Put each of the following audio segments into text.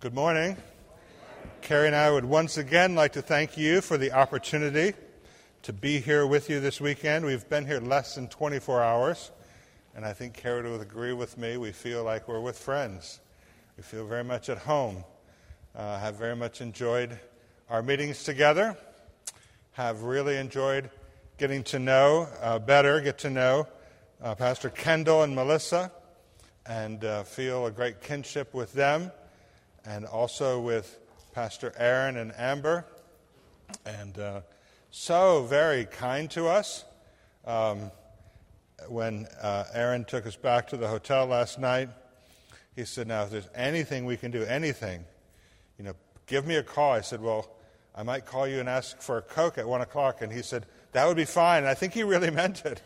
Good morning. Carrie and I would once again like to thank you for the opportunity to be here with you this weekend. We've been here less than 24 hours, and I think Carrie would agree with me. We feel like we're with friends. We feel very much at home. Have very much enjoyed our meetings together. Have really enjoyed getting to know, better get to know Pastor Kendall and Melissa, and feel a great kinship with them. And also with Pastor Aaron and Amber, and so very kind to us. When Aaron took us back to the hotel last night, he said, "Now, if there's anything we can do, give me a call." I said, "Well, I might call you and ask for a Coke at 1 o'clock." And he said, "That would be fine." And I think he really meant it.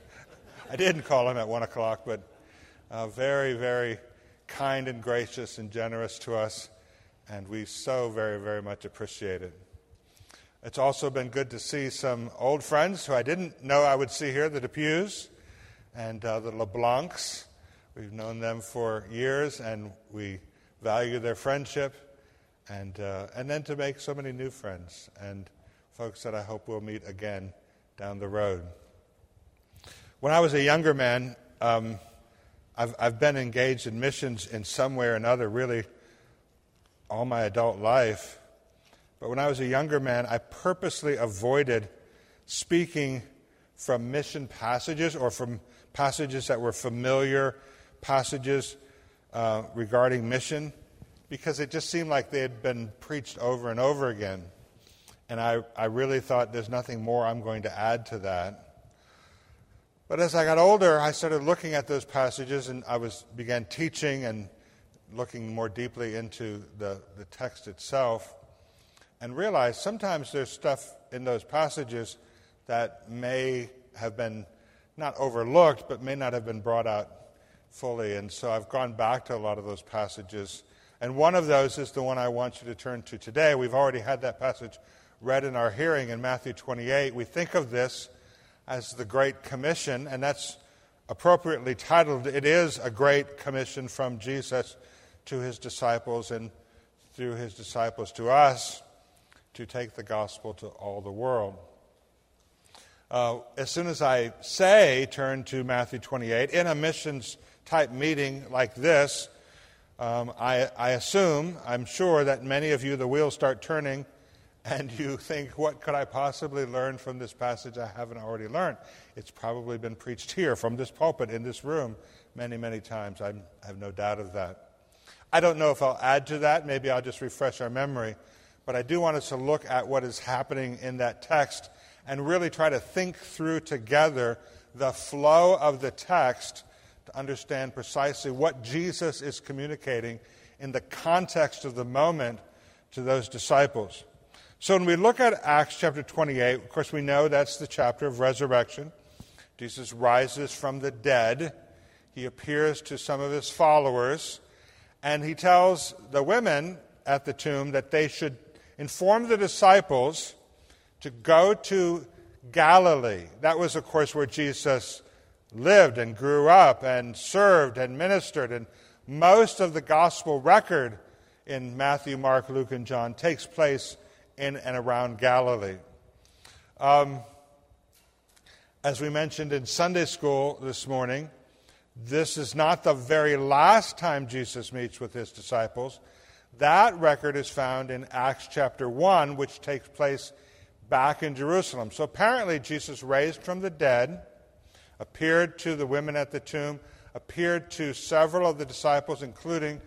I didn't call him at 1 o'clock, but very, very kind and gracious and generous to us. And we so very, very much appreciate it. It's also been good to see some old friends who I didn't know I would see here, the Depews and the LeBlancs. We've known them for years, and we value their friendship. And then to make so many new friends and folks that I hope we'll meet again down the road. When I was a younger man, I've been engaged in missions in some way or another, really, all my adult life. But when I was a younger man, I purposely avoided speaking from mission passages or from passages that were familiar passages regarding mission, because it just seemed like they had been preached over and over again. And I really thought, there's nothing more I'm going to add to that. But as I got older, I started looking at those passages, and I began teaching and looking more deeply into the text itself, and realized sometimes there's stuff in those passages that may have been not overlooked, but may not have been brought out fully. And so I've gone back to a lot of those passages. And one of those is the one I want you to turn to today. We've already had that passage read in our hearing in Matthew 28. We think of this as the Great Commission, and that's appropriately titled. It is a great commission from Jesus to his disciples and through his disciples to us to take the gospel to all the world. As soon as I say turn to Matthew 28, in a missions-type meeting like this, I'm sure that many of you, the wheels start turning, and you think, what could I possibly learn from this passage I haven't already learned? It's probably been preached here from this pulpit in this room many, many times. I have no doubt of that. I don't know if I'll add to that. Maybe I'll just refresh our memory. But I do want us to look at what is happening in that text and really try to think through together the flow of the text to understand precisely what Jesus is communicating in the context of the moment to those disciples. So when we look at Acts chapter 28, of course we know that's the chapter of resurrection. Jesus rises from the dead. He appears to some of his followers, and he tells the women at the tomb that they should inform the disciples to go to Galilee. That was, of course, where Jesus lived and grew up and served and ministered, and most of the gospel record in Matthew, Mark, Luke, and John takes place in and around Galilee. As we mentioned in Sunday school this morning, this is not the very last time Jesus meets with his disciples. That record is found in Acts chapter 1, which takes place back in Jerusalem. So apparently Jesus raised from the dead, appeared to the women at the tomb, appeared to several of the disciples, including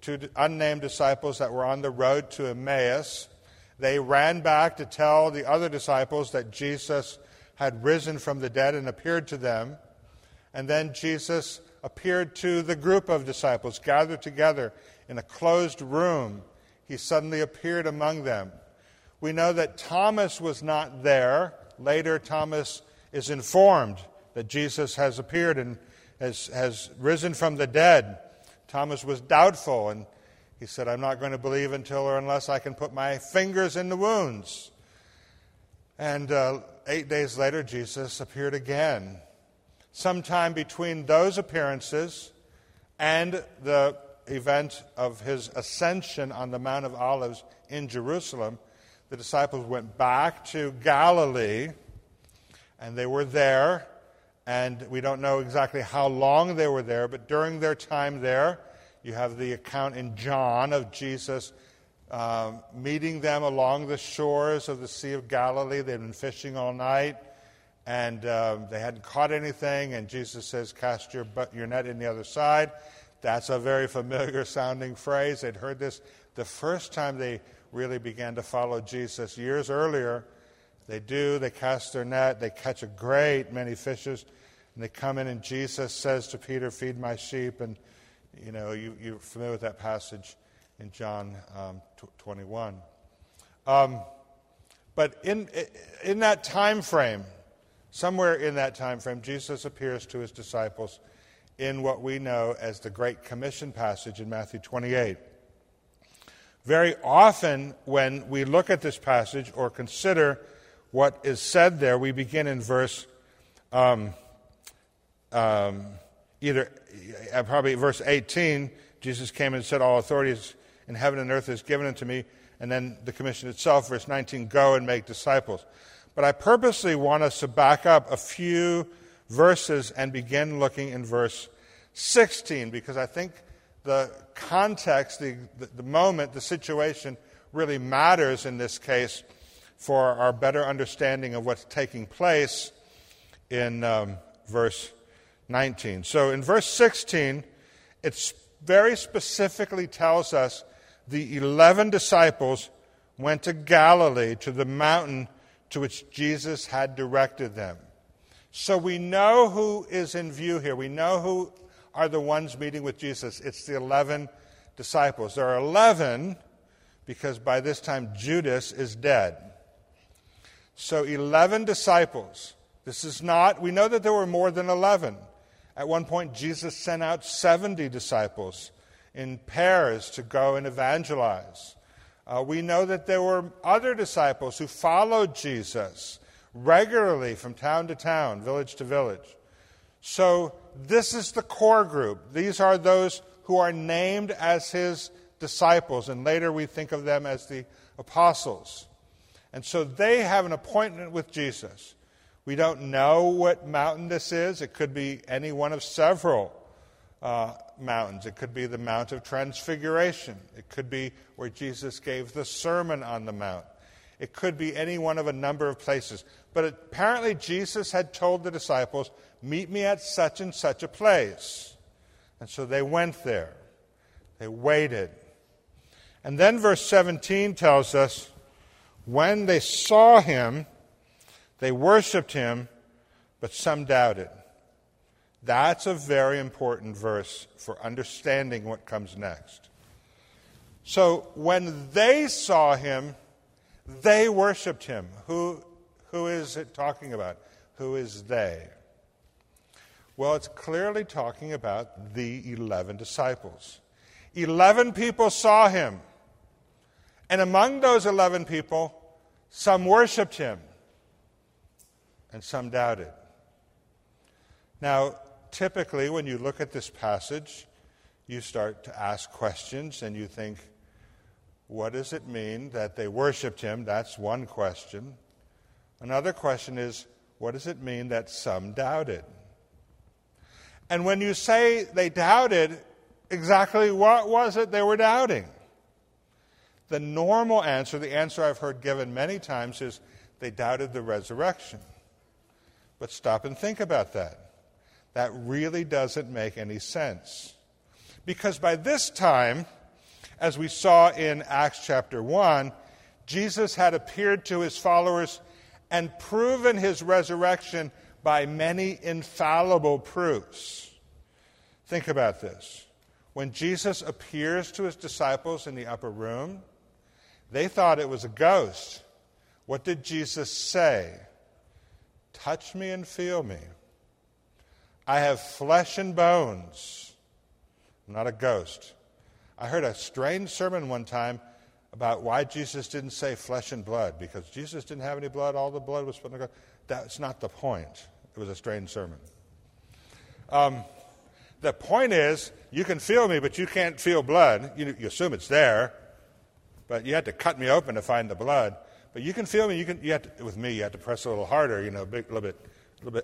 two unnamed disciples that were on the road to Emmaus. They ran back to tell the other disciples that Jesus had risen from the dead and appeared to them. And then Jesus appeared to the group of disciples gathered together in a closed room. He suddenly appeared among them. We know that Thomas was not there. Later, Thomas is informed that Jesus has appeared and has risen from the dead. Thomas was doubtful, and he said, "I'm not going to believe until or unless I can put my fingers in the wounds." And 8 days later, Jesus appeared again. Sometime between those appearances and the event of his ascension on the Mount of Olives in Jerusalem, the disciples went back to Galilee, and they were there, and we don't know exactly how long they were there, but during their time there, you have the account in John of Jesus meeting them along the shores of the Sea of Galilee. They'd been fishing all night, and they hadn't caught anything, and Jesus says, cast your net in the other side. That's a very familiar-sounding phrase. They'd heard this the first time they really began to follow Jesus years earlier. They cast their net, they catch a great many fishes, and they come in, and Jesus says to Peter, feed my sheep, and you're familiar with that passage in John 21. But in that time frame, somewhere in that time frame, Jesus appears to his disciples in what we know as the Great Commission passage in Matthew 28. Very often when we look at this passage or consider what is said there, we begin in verse probably verse 18, Jesus came and said, all authority in heaven and earth is given unto me, and then the commission itself, verse 19, go and make disciples. But I purposely want us to back up a few verses and begin looking in verse 16, because I think the context, the moment, the situation really matters in this case for our better understanding of what's taking place in verse 19. So in verse 16, it very specifically tells us the 11 disciples went to Galilee, to the mountain to which Jesus had directed them. So we know who is in view here. We know who are the ones meeting with Jesus. It's the 11 disciples. There are 11 because by this time Judas is dead. So 11 disciples. This is not, we know that there were more than 11. At one point, Jesus sent out 70 disciples in pairs to go and evangelize. We know that there were other disciples who followed Jesus regularly from town to town, village to village. So this is the core group. These are those who are named as his disciples, and later we think of them as the apostles. And so they have an appointment with Jesus. We don't know what mountain this is. It could be any one of several mountains. It could be the Mount of Transfiguration. It could be where Jesus gave the Sermon on the Mount. It could be any one of a number of places. But apparently Jesus had told the disciples, meet me at such and such a place. And so they went there. They waited. And then verse 17 tells us, when they saw him, they worshiped him, but some doubted. That's a very important verse for understanding what comes next. So when they saw him, they worshiped him. Who is it talking about? Who is they? Well, it's clearly talking about the 11 disciples. 11 people saw him. And among those 11 people, some worshiped him. And some doubted. Now, typically, when you look at this passage, you start to ask questions and you think, what does it mean that they worshiped him? That's one question. Another question is, what does it mean that some doubted? And when you say they doubted, exactly what was it they were doubting? The normal answer, the answer I've heard given many times, is they doubted the resurrection. But stop and think about that. That really doesn't make any sense. Because by this time, as we saw in Acts chapter 1, Jesus had appeared to his followers and proven his resurrection by many infallible proofs. Think about this. When Jesus appears to his disciples in the upper room, they thought it was a ghost. What did Jesus say? Touch me and feel me. I have flesh and bones. I'm not a ghost. I heard a strange sermon one time about why Jesus didn't say flesh and blood, because Jesus didn't have any blood. All the blood was put in the ground. That's not the point. It was a strange sermon. The point is, you can feel me, but you can't feel blood. You assume it's there, but you had to cut me open to find the blood. But you can feel me. You have to press a little harder, a little bit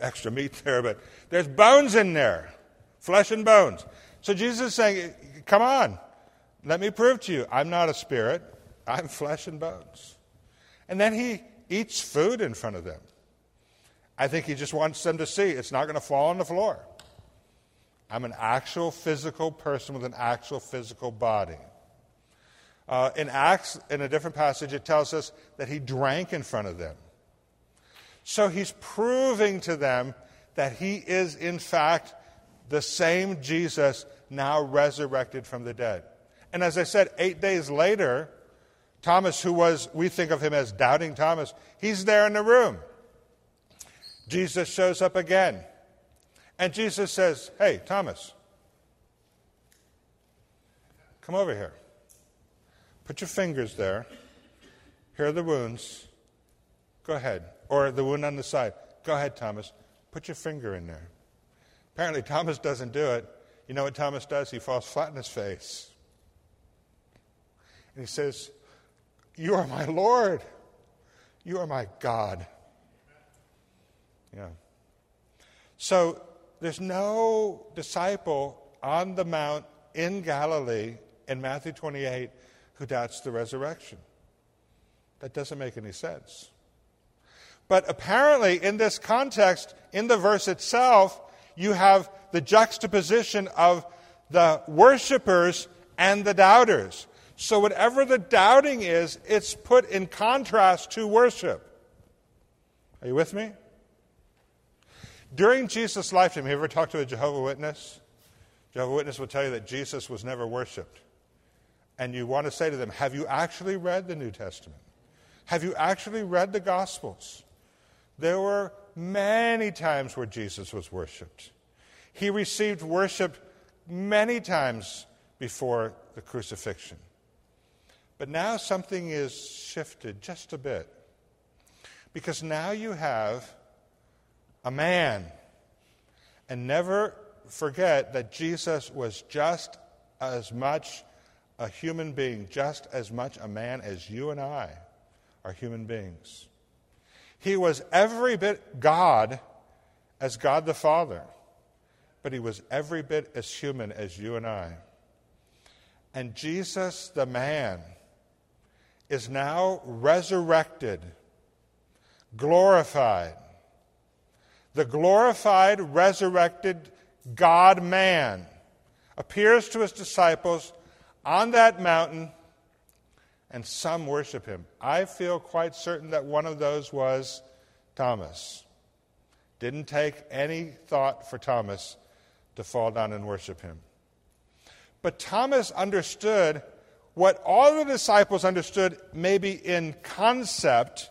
extra meat there. But there's bones in there, flesh and bones. So Jesus is saying, come on, let me prove to you, I'm not a spirit. I'm flesh and bones. And then he eats food in front of them. I think he just wants them to see it's not going to fall on the floor. I'm an actual physical person with an actual physical body. In Acts, in a different passage, it tells us that he drank in front of them. So he's proving to them that he is, in fact, the same Jesus now resurrected from the dead. And as I said, 8 days later, Thomas, we think of him as doubting Thomas, he's there in the room. Jesus shows up again. And Jesus says, hey, Thomas, come over here. Put your fingers there. Here are the wounds. Go ahead. Or the wound on the side. Go ahead, Thomas. Put your finger in there. Apparently, Thomas doesn't do it. You know what Thomas does? He falls flat on his face. And he says, you are my Lord. You are my God. Yeah. So there's no disciple on the mount in Galilee in Matthew 28 who doubts the resurrection. That doesn't make any sense. But apparently in this context, in the verse itself, you have the juxtaposition of the worshipers and the doubters. So whatever the doubting is, it's put in contrast to worship. Are you with me? During Jesus' lifetime, have you ever talked to a Jehovah's Witness? Jehovah's Witness will tell you that Jesus was never worshipped. And you want to say to them, have you actually read the New Testament? Have you actually read the Gospels? There were many times where Jesus was worshipped. He received worship many times before the crucifixion. But now something is shifted just a bit. Because now you have a man. And never forget that Jesus was just as much a human being, just as much a man as you and I are human beings. He was every bit God as God the Father, but he was every bit as human as you and I. And Jesus, the man, is now resurrected, glorified. The glorified, resurrected God-man appears to his disciples on that mountain, and some worship him. I feel quite certain that one of those was Thomas. Didn't take any thought for Thomas to fall down and worship him. But Thomas understood what all the disciples understood, maybe in concept,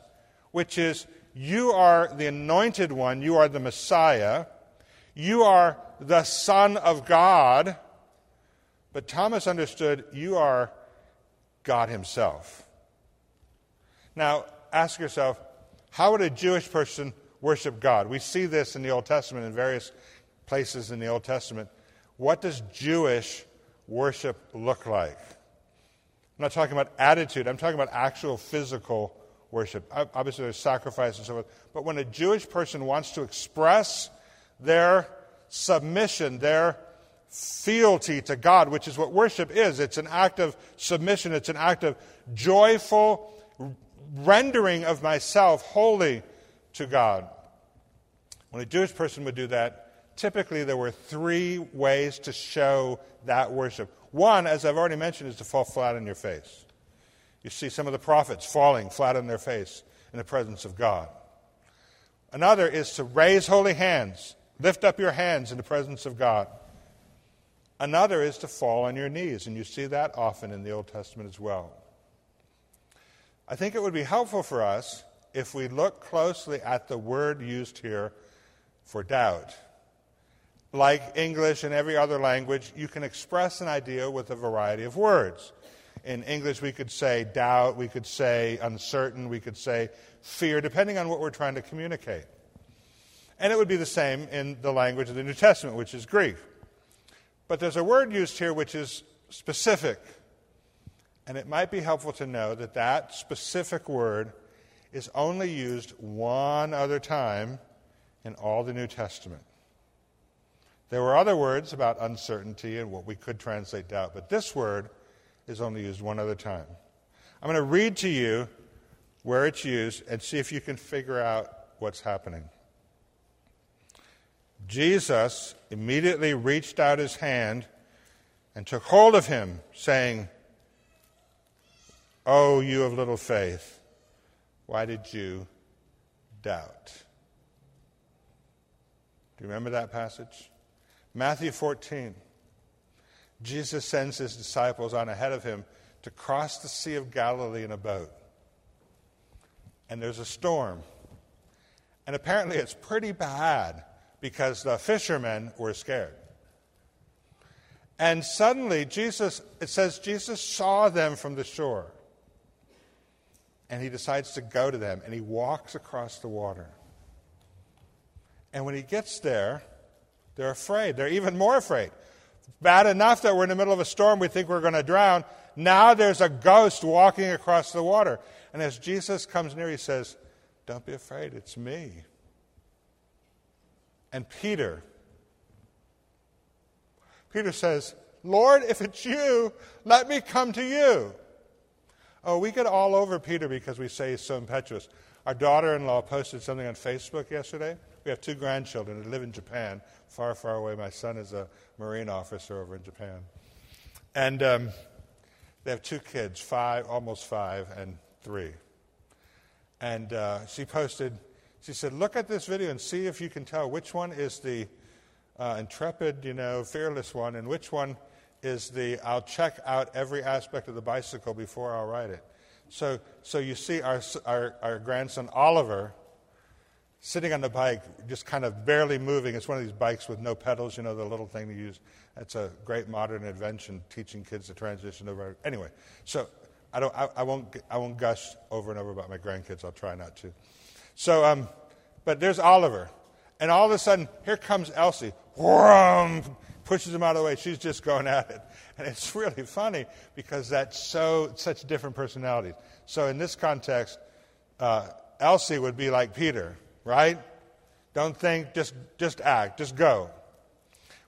which is, you are the anointed one. You are the Messiah. You are the Son of God. But Thomas understood you are God himself. Now, ask yourself, how would a Jewish person worship God? We see this in the Old Testament, in various places in the Old Testament. What does Jewish worship look like? I'm not talking about attitude. I'm talking about actual physical worship. Obviously, there's sacrifice and so forth. But when a Jewish person wants to express their submission, their fealty to God, which is what worship is, it's an act of submission, it's an act of joyful rendering of myself wholly to God. When a Jewish person would do that, typically there were three ways to show that worship. One, as I've already mentioned, is to fall flat on your face. You see some of the prophets falling flat on their face in the presence of God. Another is to raise holy hands. Lift up your hands in the presence of God. Another is to fall on your knees, and you see that often in the Old Testament as well. I think it would be helpful for us if we look closely at the word used here for doubt. Like English and every other language, you can express an idea with a variety of words. In English, we could say doubt, we could say uncertain, we could say fear, depending on what we're trying to communicate. And it would be the same in the language of the New Testament, which is Greek. But there's a word used here which is specific. And it might be helpful to know that that specific word is only used one other time in all the New Testament. There were other words about uncertainty and what we could translate doubt, but this word is only used one other time. I'm going to read to you where it's used and see if you can figure out what's happening. Jesus immediately reached out his hand and took hold of him, saying, "Oh, you of little faith, why did you doubt?" Do you remember that passage? Matthew 14. Jesus sends his disciples on ahead of him to cross the Sea of Galilee in a boat. And there's a storm. And apparently it's pretty bad because the fishermen were scared. And suddenly it says Jesus saw them from the shore. And he decides to go to them, and he walks across the water. And when he gets there, they're afraid. They're even more afraid. Bad enough that we're in the middle of a storm, we think we're going to drown. Now there's a ghost walking across the water. And as Jesus comes near, he says, "Don't be afraid, it's me." And Peter says, "Lord, if it's you, let me come to you." Oh, we get all over Peter because we say he's so impetuous. Our daughter-in-law posted something on Facebook yesterday. We have two grandchildren who live in Japan, far, far away. My son is a Marine officer over in Japan. And they have two kids, almost five, and three. And she said, "Look at this video and see if you can tell which one is the intrepid, fearless one, and which one is the I'll check out every aspect of the bicycle before I'll ride it." So you see our grandson Oliver sitting on the bike, just kind of barely moving. It's one of these bikes with no pedals, the little thing they use. That's a great modern invention, teaching kids to transition over. Anyway, so I won't gush over and over about my grandkids. I'll try not to. So, but there's Oliver. And all of a sudden, here comes Elsie. Whoom! Pushes him out of the way. She's just going at it. And it's really funny because that's such different personalities. So in this context, Elsie would be like Peter, right? Don't think, just act, just go.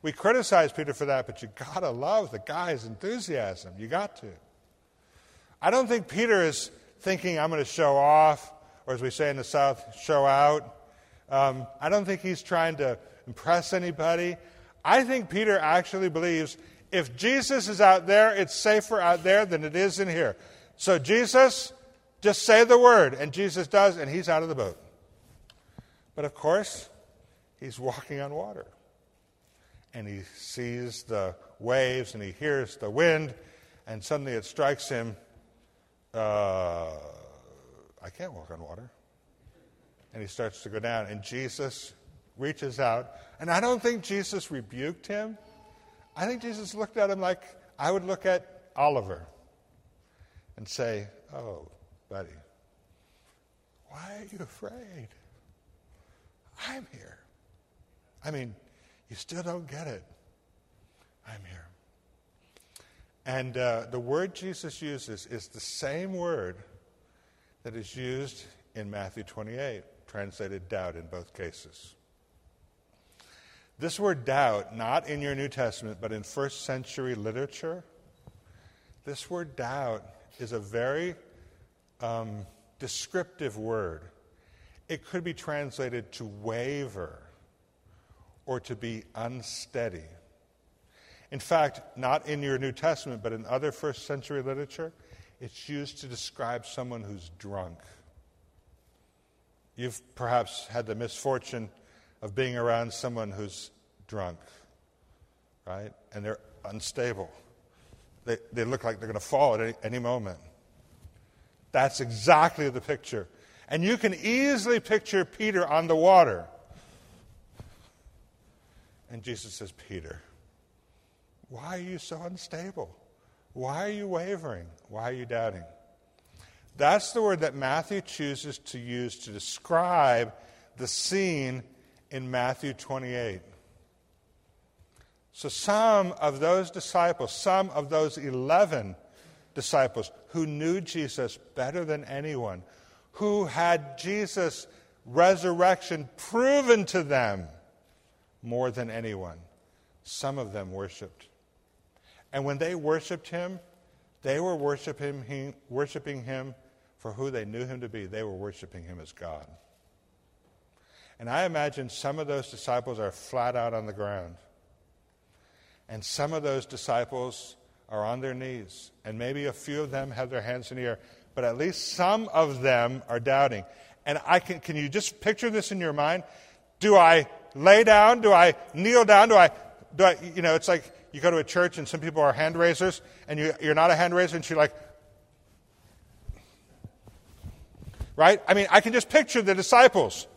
We criticize Peter for that, but you got to love the guy's enthusiasm. You got to. I don't think Peter is thinking, I'm going to show off, or as we say in the South, show out. I don't think he's trying to impress anybody. I think Peter actually believes if Jesus is out there, it's safer out there than it is in here. So Jesus, just say the word. And Jesus does, and he's out of the boat. But of course, he's walking on water. And he sees the waves, and he hears the wind, and suddenly it strikes him, I can't walk on water. And he starts to go down, and Jesus reaches out. And I don't think Jesus rebuked him. I think Jesus looked at him like I would look at Oliver and say, "Oh, buddy, why are you afraid? I'm here. I mean, you still don't get it. I'm here." And the word Jesus uses is the same word that is used in Matthew 28, translated doubt in both cases. This word doubt, not in your New Testament, but in first century literature, this word doubt is a very descriptive word. It could be translated to waver or to be unsteady. In fact, not in your New Testament, but in other first century literature, it's used to describe someone who's drunk. You've perhaps had the misfortune of being around someone who's drunk, right? And they're unstable. They look like they're going to fall at any moment. That's exactly the picture. And you can easily picture Peter on the water. And Jesus says, "Peter, why are you so unstable? Why are you wavering? Why are you doubting?" That's the word that Matthew chooses to use to describe the scene in Matthew 28. So some of those disciples, some of those 11 disciples who knew Jesus better than anyone, who had Jesus' resurrection proven to them more than anyone, some of them worshiped. And when they worshiped him, they were worshiping him for who they knew him to be. They were worshiping him as God. And I imagine some of those disciples are flat out on the ground. And some of those disciples are on their knees. And maybe a few of them have their hands in the air. But at least some of them are doubting. And can you just picture this in your mind? Do I lay down? Do I kneel down? Do I you know, it's like you go to a church and some people are hand raisers and you're not a hand raiser and you're like, right? I mean, I can just picture the disciples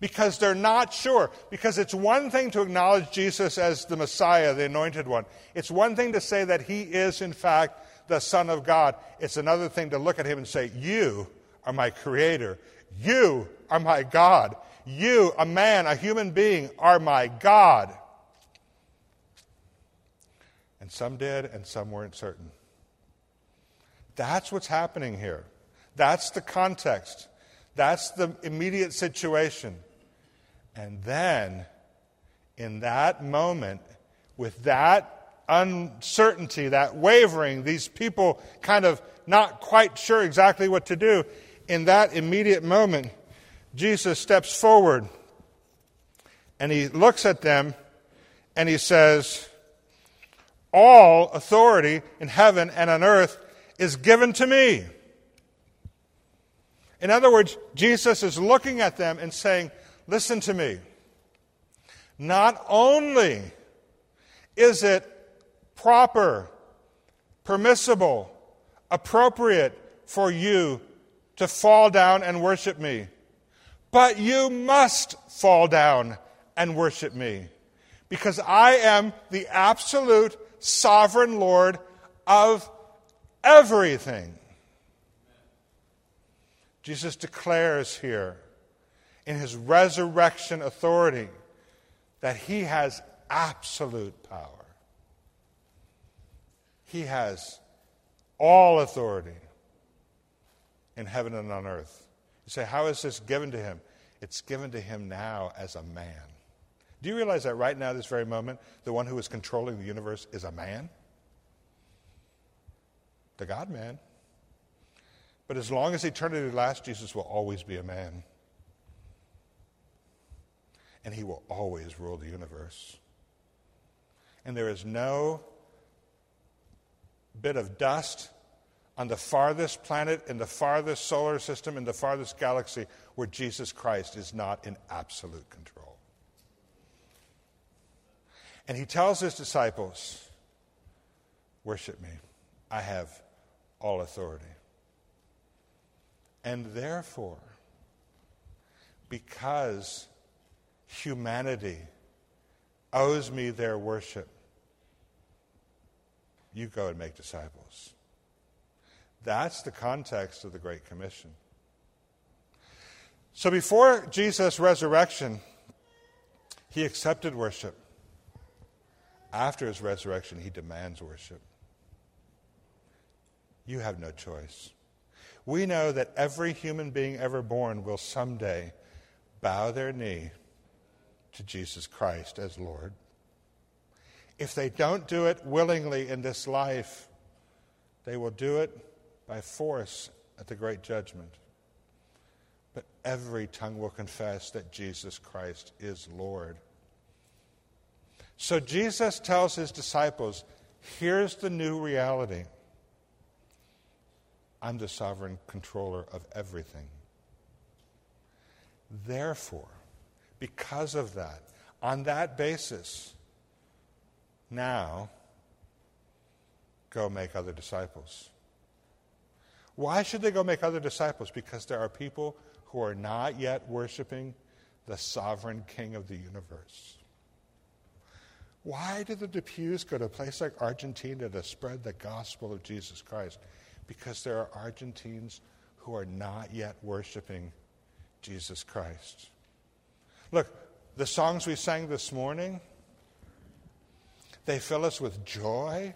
because they're not sure. Because it's one thing to acknowledge Jesus as the Messiah, the anointed one. It's one thing to say that he is, in fact, the Son of God. It's another thing to look at him and say, you are my creator. You are my God. You, a man, a human being, are my God. And some did, and some weren't certain. That's what's happening here. That's the context. That's the immediate situation. And then, in that moment, with that uncertainty, that wavering, these people kind of not quite sure exactly what to do, in that immediate moment, Jesus steps forward, and he looks at them, and he says, all authority in heaven and on earth is given to me. In other words, Jesus is looking at them and saying, listen to me. Not only is it proper, permissible, appropriate for you to fall down and worship me, but you must fall down and worship me because I am the absolute sovereign Lord of everything. Jesus declares here in his resurrection authority that he has absolute power. He has all authority in heaven and on earth. You say, how is this given to him? It's given to him now as a man. Do you realize that right now, this very moment, the one who is controlling the universe is a man? The God-man. But as long as eternity lasts, Jesus will always be a man. And he will always rule the universe. And there is no bit of dust on the farthest planet, in the farthest solar system, in the farthest galaxy, where Jesus Christ is not in absolute control. And he tells his disciples, worship me. I have all authority. And therefore, because humanity owes me their worship, you go and make disciples. That's the context of the Great Commission. So before Jesus' resurrection, he accepted worship. After his resurrection, he demands worship. You have no choice. We know that every human being ever born will someday bow their knee to Jesus Christ as Lord. If they don't do it willingly in this life, they will do it by force at the great judgment. But every tongue will confess that Jesus Christ is Lord. So Jesus tells his disciples, here's the new reality. I'm the sovereign controller of everything. Therefore, because of that, on that basis, now, go make other disciples. Why should they go make other disciples? Because there are people who are not yet worshiping the sovereign King of the universe. Why do the Depews go to a place like Argentina to spread the gospel of Jesus Christ? Because there are Argentines who are not yet worshiping Jesus Christ. Look, the songs we sang this morning They fill us with joy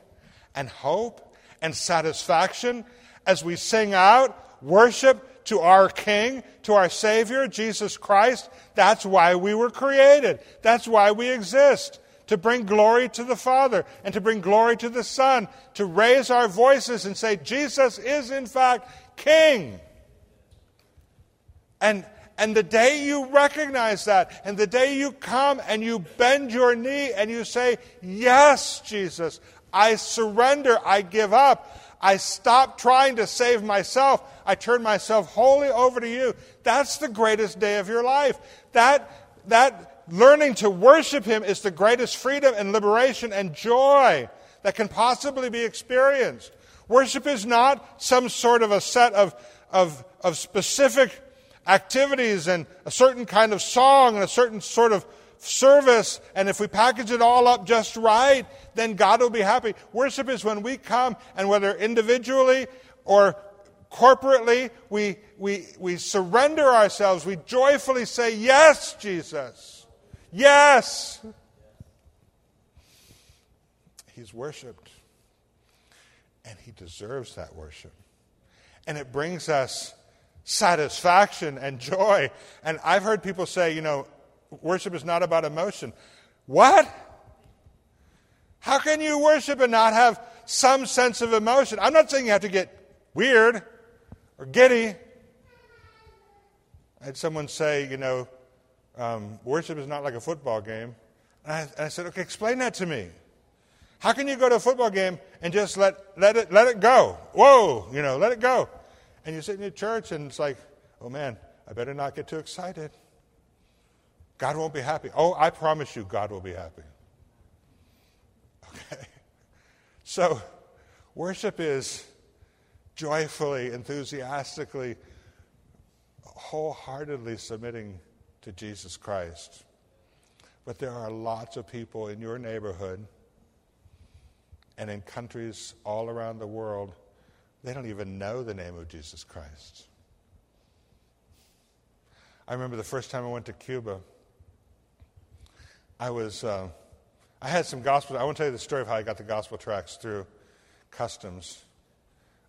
and hope and satisfaction as we sing out worship to our King, to our Savior, Jesus Christ. That's why we were created. That's why we exist, to bring glory to the Father and to bring glory to the Son, to raise our voices and say, Jesus is in fact King. And the day you recognize that, and the day you come and you bend your knee and you say, yes, Jesus, I surrender, I give up, I stop trying to save myself, I turn myself wholly over to you, that's the greatest day of your life. That learning to worship Him is the greatest freedom and liberation and joy that can possibly be experienced. Worship is not some sort of a set of specific activities and a certain kind of song and a certain sort of service, and if we package it all up just right, then God will be happy. Worship is when we come and whether individually or corporately, we surrender ourselves, we joyfully say, yes, Jesus, yes. He's worshiped, and He deserves that worship. And it brings us satisfaction and joy. And I've heard people say, worship is not about emotion. What? How can you worship and not have some sense of emotion? I'm not saying you have to get weird or giddy. I had someone say, worship is not like a football game. And I said, okay, explain that to me. How can you go to a football game and just let it go? Whoa, let it go. And you sit in your church and it's like, oh man, I better not get too excited. God won't be happy. Oh, I promise you God will be happy. Okay. So worship is joyfully, enthusiastically, wholeheartedly submitting to Jesus Christ. But there are lots of people in your neighborhood and in countries all around the world, they don't even know the name of Jesus Christ. I remember the first time I went to Cuba, I had some gospel. I want to tell you the story of how I got the gospel tracts through customs.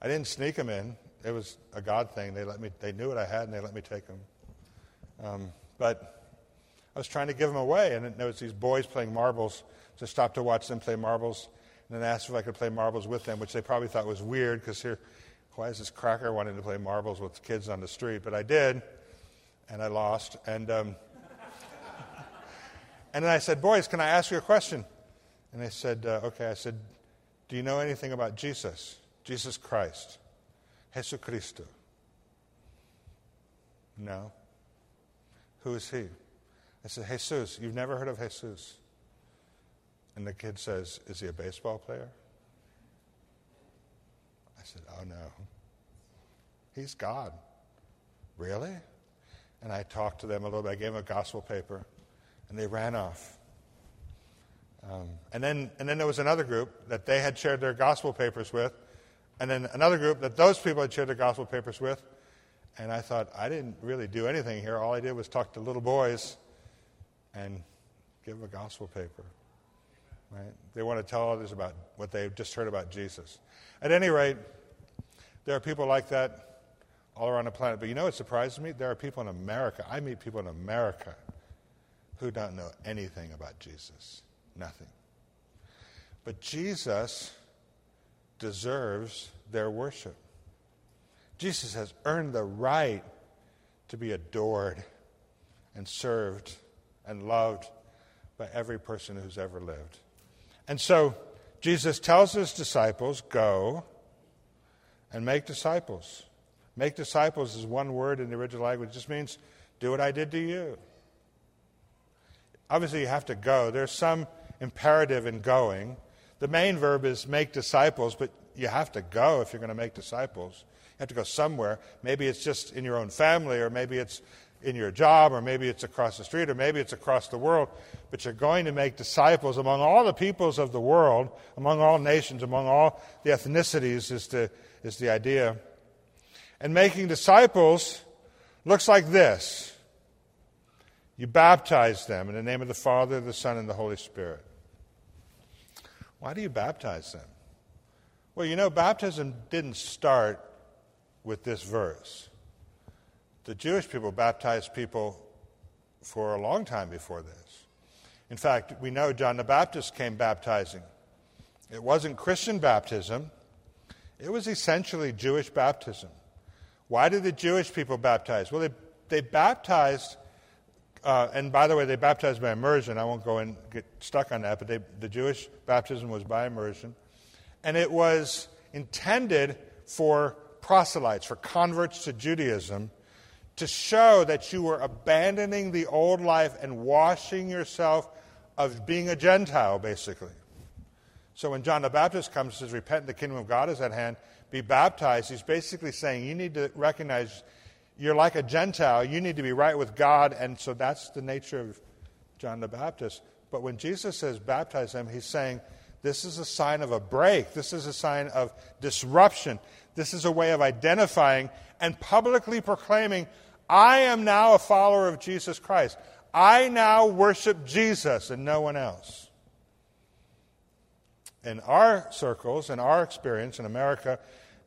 I didn't sneak them in. It was a God thing. They knew what I had and they let me take them. But I was trying to give them away, and there was these boys playing marbles. So I stopped to watch them play marbles and then asked if I could play marbles with them, which they probably thought was weird because why is this cracker wanting to play marbles with kids on the street? But I did, and I lost. And then I said, boys, can I ask you a question? And they said, okay. I said, do you know anything about Jesus? Jesus Christ. Jesucristo. No. Who is He? I said, Jesus. You've never heard of Jesus. And the kid says, is he a baseball player? I said, oh no. He's God. Really? And I talked to them a little bit. I gave them a gospel paper. And they ran off. And then there was another group that they had shared their gospel papers with, and then another group that those people had shared their gospel papers with. And I thought, I didn't really do anything here. All I did was talk to little boys and give them a gospel paper. Right? They want to tell others about what they've just heard about Jesus. At any rate, there are people like that all around the planet. But what surprises me? There are people in America. I meet people in America who don't know anything about Jesus. Nothing. But Jesus deserves their worship. Jesus has earned the right to be adored and served and loved by every person who's ever lived. And so Jesus tells His disciples, go and make disciples. Make disciples is one word in the original language. It just means do what I did to you. Obviously, you have to go. There's some imperative in going. The main verb is make disciples, but you have to go if you're going to make disciples. You have to go somewhere. Maybe it's just in your own family, or maybe it's in your job, or maybe it's across the street, or maybe it's across the world. But you're going to make disciples among all the peoples of the world, among all nations, among all the ethnicities is the idea. And making disciples looks like this. You baptize them in the name of the Father, the Son, and the Holy Spirit. Why do you baptize them? Well, you know, baptism didn't start with this verse. The Jewish people baptized people for a long time before this. In fact, we know John the Baptist came baptizing. It wasn't Christian baptism. It was essentially Jewish baptism. Why did the Jewish people baptize? Well, they baptized, and by the way, they baptized by immersion. I won't go and get stuck on that, but the Jewish baptism was by immersion. And it was intended for proselytes, for converts to Judaism, to show that you were abandoning the old life and washing yourself of being a Gentile, basically. So when John the Baptist comes and says, repent, the kingdom of God is at hand, be baptized, he's basically saying you need to recognize you're like a Gentile, you need to be right with God, and so that's the nature of John the Baptist. But when Jesus says baptize them, he's saying this is a sign of a break, this is a sign of disruption, this is a way of identifying and publicly proclaiming, I am now a follower of Jesus Christ. I now worship Jesus and no one else. In our circles, in our experience in America,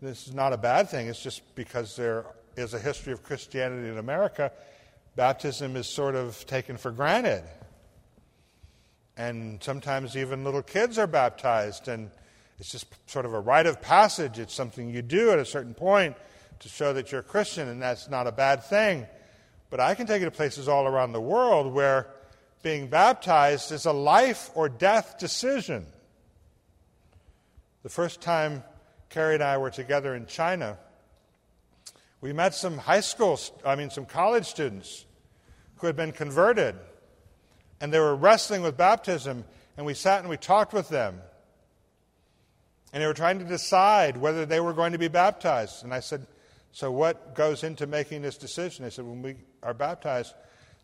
this is not a bad thing. It's just because there is a history of Christianity in America, baptism is sort of taken for granted. And sometimes even little kids are baptized, and it's just sort of a rite of passage. It's something you do at a certain point to show that you're a Christian, and that's not a bad thing. But I can take you to places all around the world where being baptized is a life or death decision. The first time Carrie and I were together in China, we met some college students who had been converted, and they were wrestling with baptism, and we sat and we talked with them. And they were trying to decide whether they were going to be baptized. And I said, so what goes into making this decision? They said, when we are baptized,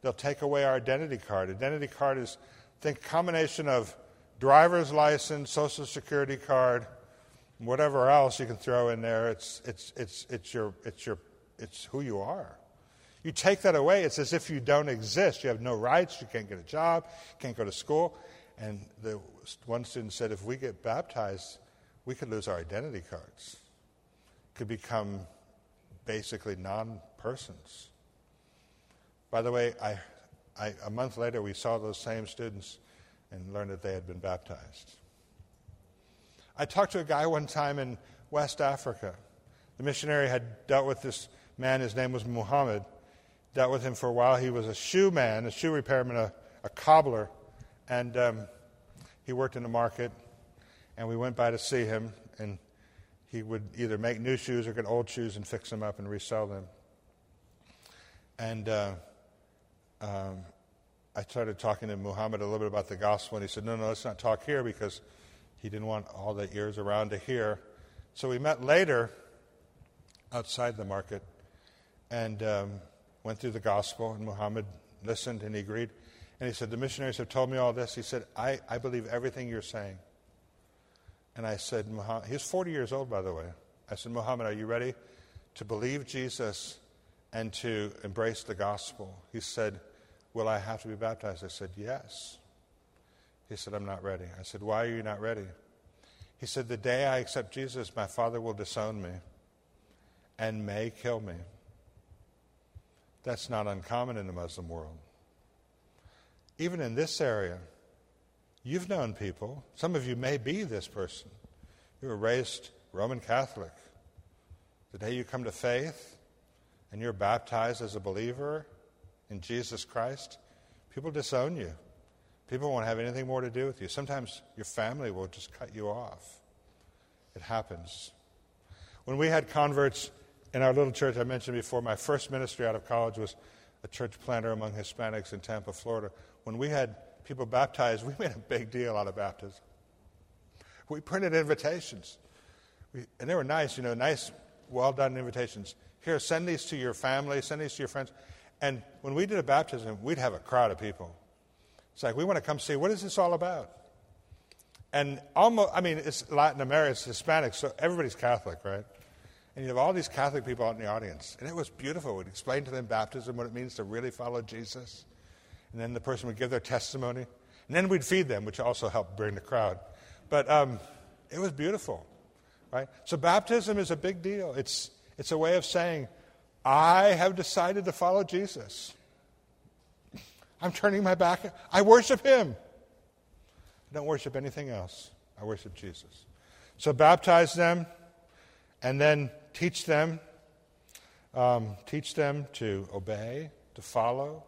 they'll take away our identity card. Identity card is, think, combination of driver's license, social security card, whatever else you can throw in there. It's who you are. You take that away, it's as if you don't exist. You have no rights, you can't get a job, can't go to school. And the one student said, if we get baptized, we could lose our identity cards. Could become basically non-persons. By the way, I a month later we saw those same students and learned that they had been baptized. I talked to a guy one time in West Africa. The missionary had dealt with this man. His name was Muhammad. Dealt with him for a while. He was a shoe man, a shoe repairman, a cobbler. And he worked in the market. And we went by to see him. And he would either make new shoes or get old shoes and fix them up and resell them. And I started talking to Muhammad a little bit about the gospel, and he said, no, let's not talk here, because he didn't want all the ears around to hear. So we met later outside the market and went through the gospel, and Muhammad listened and he agreed. And he said, the missionaries have told me all this. He said, I believe everything you're saying. And I said, Muhammad, he was 40 years old, by the way. I said, Muhammad, are you ready to believe Jesus and to embrace the gospel? He said, will I have to be baptized? I said, yes. He said, I'm not ready. I said, why are you not ready? He said, the day I accept Jesus, my father will disown me and may kill me. That's not uncommon in the Muslim world. Even in this area, you've known people. Some of you may be this person. You were raised Roman Catholic. The day you come to faith and you're baptized as a believer in Jesus Christ, people disown you. People won't have anything more to do with you. Sometimes your family will just cut you off. It happens. When we had converts in our little church, I mentioned before, my first ministry out of college was a church planter among Hispanics in Tampa, Florida. When we had people baptized, we made a big deal out of baptism. We printed invitations. And they were nice, well-done invitations. Here, send these to your family, send these to your friends. And when we did a baptism, we'd have a crowd of people. It's like, we want to come see, what is this all about? And it's Latin America, it's Hispanic, so everybody's Catholic, right? And you have all these Catholic people out in the audience. And it was beautiful. We'd explain to them baptism, what it means to really follow Jesus. And then the person would give their testimony. And then we'd feed them, which also helped bring the crowd. But it was beautiful, right? So baptism is a big deal. It's a way of saying, I have decided to follow Jesus. I'm turning my back. I worship him. I don't worship anything else. I worship Jesus. So baptize them and then teach them to obey, to follow.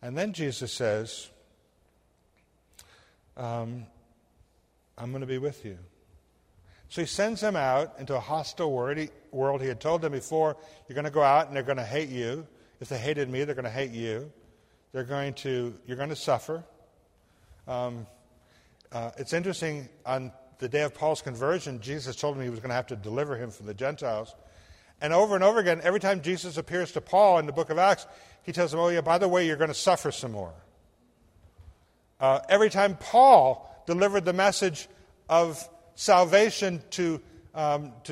And then Jesus says, I'm going to be with you. So he sends them out into a hostile world. He had told them before, you're going to go out and they're going to hate you. If they hated me, they're going to hate you. You're going to suffer. It's interesting, on the day of Paul's conversion, Jesus told him he was going to have to deliver him from the Gentiles. And over again, every time Jesus appears to Paul in the book of Acts, he tells him, oh yeah, by the way, you're going to suffer some more. Every time Paul delivered the message of salvation to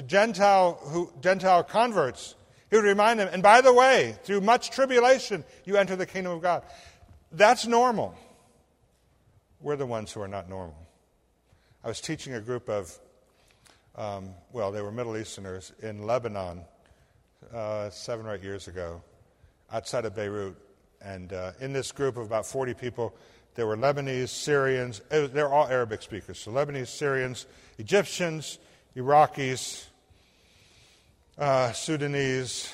Gentile converts, he would remind them, and by the way, through much tribulation, you enter the kingdom of God. That's normal. We're the ones who are not normal. I was teaching a group of, they were Middle Easterners in Lebanon 7 or 8 years ago, outside of Beirut. And in this group of about 40 people, there were Lebanese, Syrians. They're all Arabic speakers. So Lebanese, Syrians, Egyptians, Iraqis, Sudanese,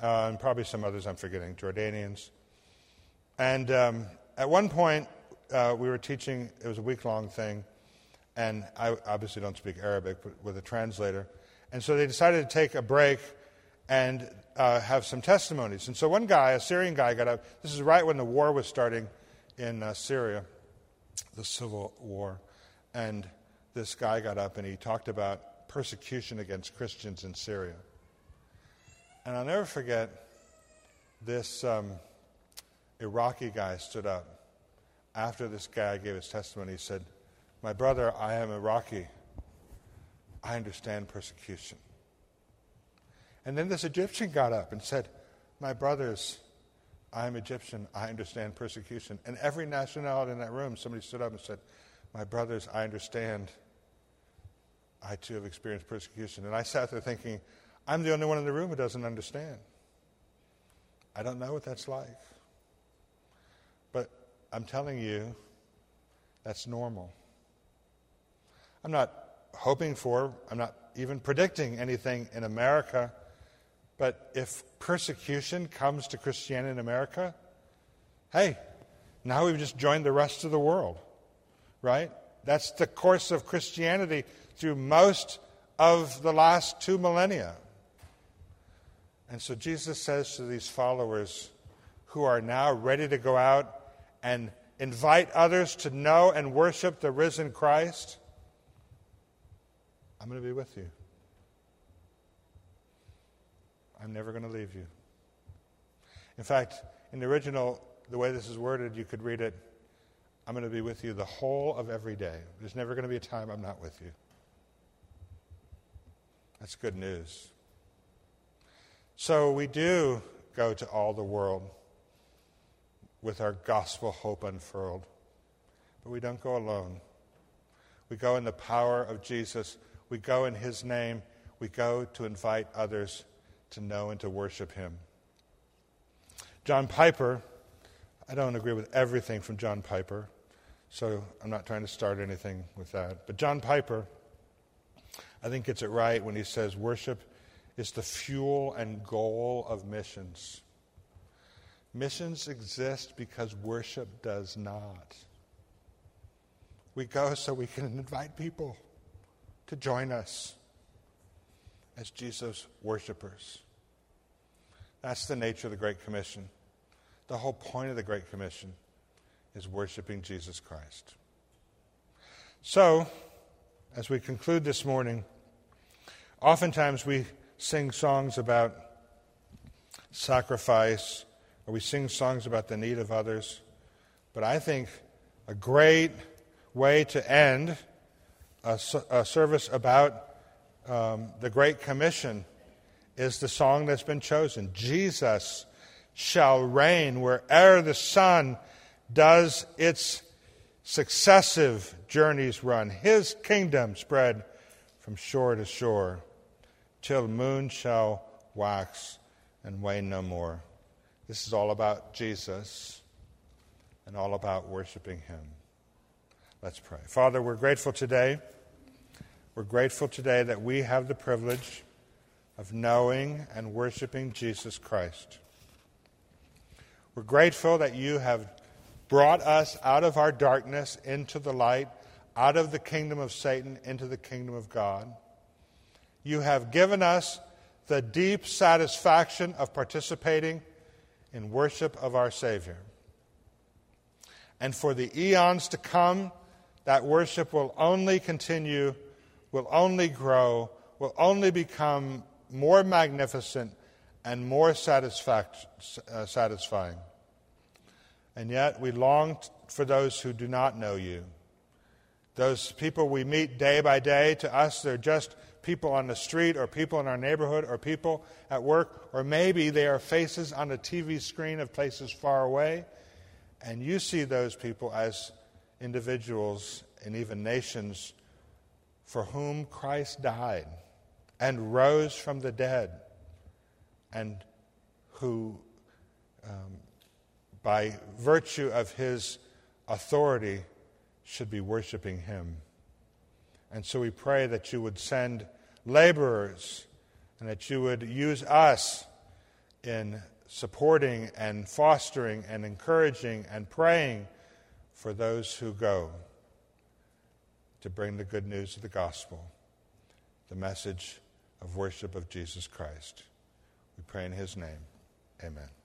and probably some others I'm forgetting, Jordanians. And at one point, we were teaching, it was a week-long thing, and I obviously don't speak Arabic, but with a translator. And so they decided to take a break and have some testimonies. And so one guy, a Syrian guy, got up. This is right when the war was starting in Syria, the civil war. And this guy got up and he talked about persecution against Christians in Syria. And I'll never forget, this Iraqi guy stood up. After this guy gave his testimony, he said, my brother, I am Iraqi. I understand persecution. And then this Egyptian got up and said, my brothers, I am Egyptian. I understand persecution. And every nationality in that room, somebody stood up and said, my brothers, I understand. I too have experienced persecution. And I sat there thinking, I'm the only one in the room who doesn't understand. I don't know what that's like. But I'm telling you, that's normal. I'm not hoping for, I'm not even predicting anything in America, but if persecution comes to Christianity in America, hey, now we've just joined the rest of the world, right? That's the course of Christianity through most of the last 2 millennia. And so Jesus says to these followers who are now ready to go out and invite others to know and worship the risen Christ, I'm going to be with you. I'm never going to leave you. In fact, in the original, the way this is worded, you could read it, I'm going to be with you the whole of every day. There's never going to be a time I'm not with you. That's good news. So we do go to all the world with our gospel hope unfurled. But we don't go alone. We go in the power of Jesus. We go in his name. We go to invite others to know and to worship him. John Piper, I don't agree with everything from John Piper, so I'm not trying to start anything with that. But John Piper, I think, gets it right when he says worship is the fuel and goal of missions. Missions exist because worship does not. We go so we can invite people to join us as Jesus worshipers. That's the nature of the Great Commission. The whole point of the Great Commission is worshiping Jesus Christ. So, as we conclude this morning, oftentimes we sing songs about sacrifice, or we sing songs about the need of others. But I think a great way to end a service about the Great Commission is the song that's been chosen. Jesus shall reign where'er the sun does its successive journeys run. His kingdom spread from shore to shore, till the moon shall wax and wane no more. This is all about Jesus and all about worshiping him. Let's pray. Father, we're grateful today. We're grateful today that we have the privilege of knowing and worshiping Jesus Christ. We're grateful that you have brought us out of our darkness into the light, out of the kingdom of Satan into the kingdom of God. You have given us the deep satisfaction of participating in worship of our Savior. And for the eons to come, that worship will only continue, will only grow, will only become more magnificent and more satisfying. And yet we long for those who do not know you. Those people we meet day by day, to us they're just people on the street or people in our neighborhood or people at work, or maybe they are faces on a TV screen of places far away. And you see those people as individuals and even nations for whom Christ died and rose from the dead, and who by virtue of his authority should be worshiping him. And so we pray that you would send laborers and that you would use us in supporting and fostering and encouraging and praying for those who go to bring the good news of the gospel, the message of worship of Jesus Christ. We pray in his name. Amen.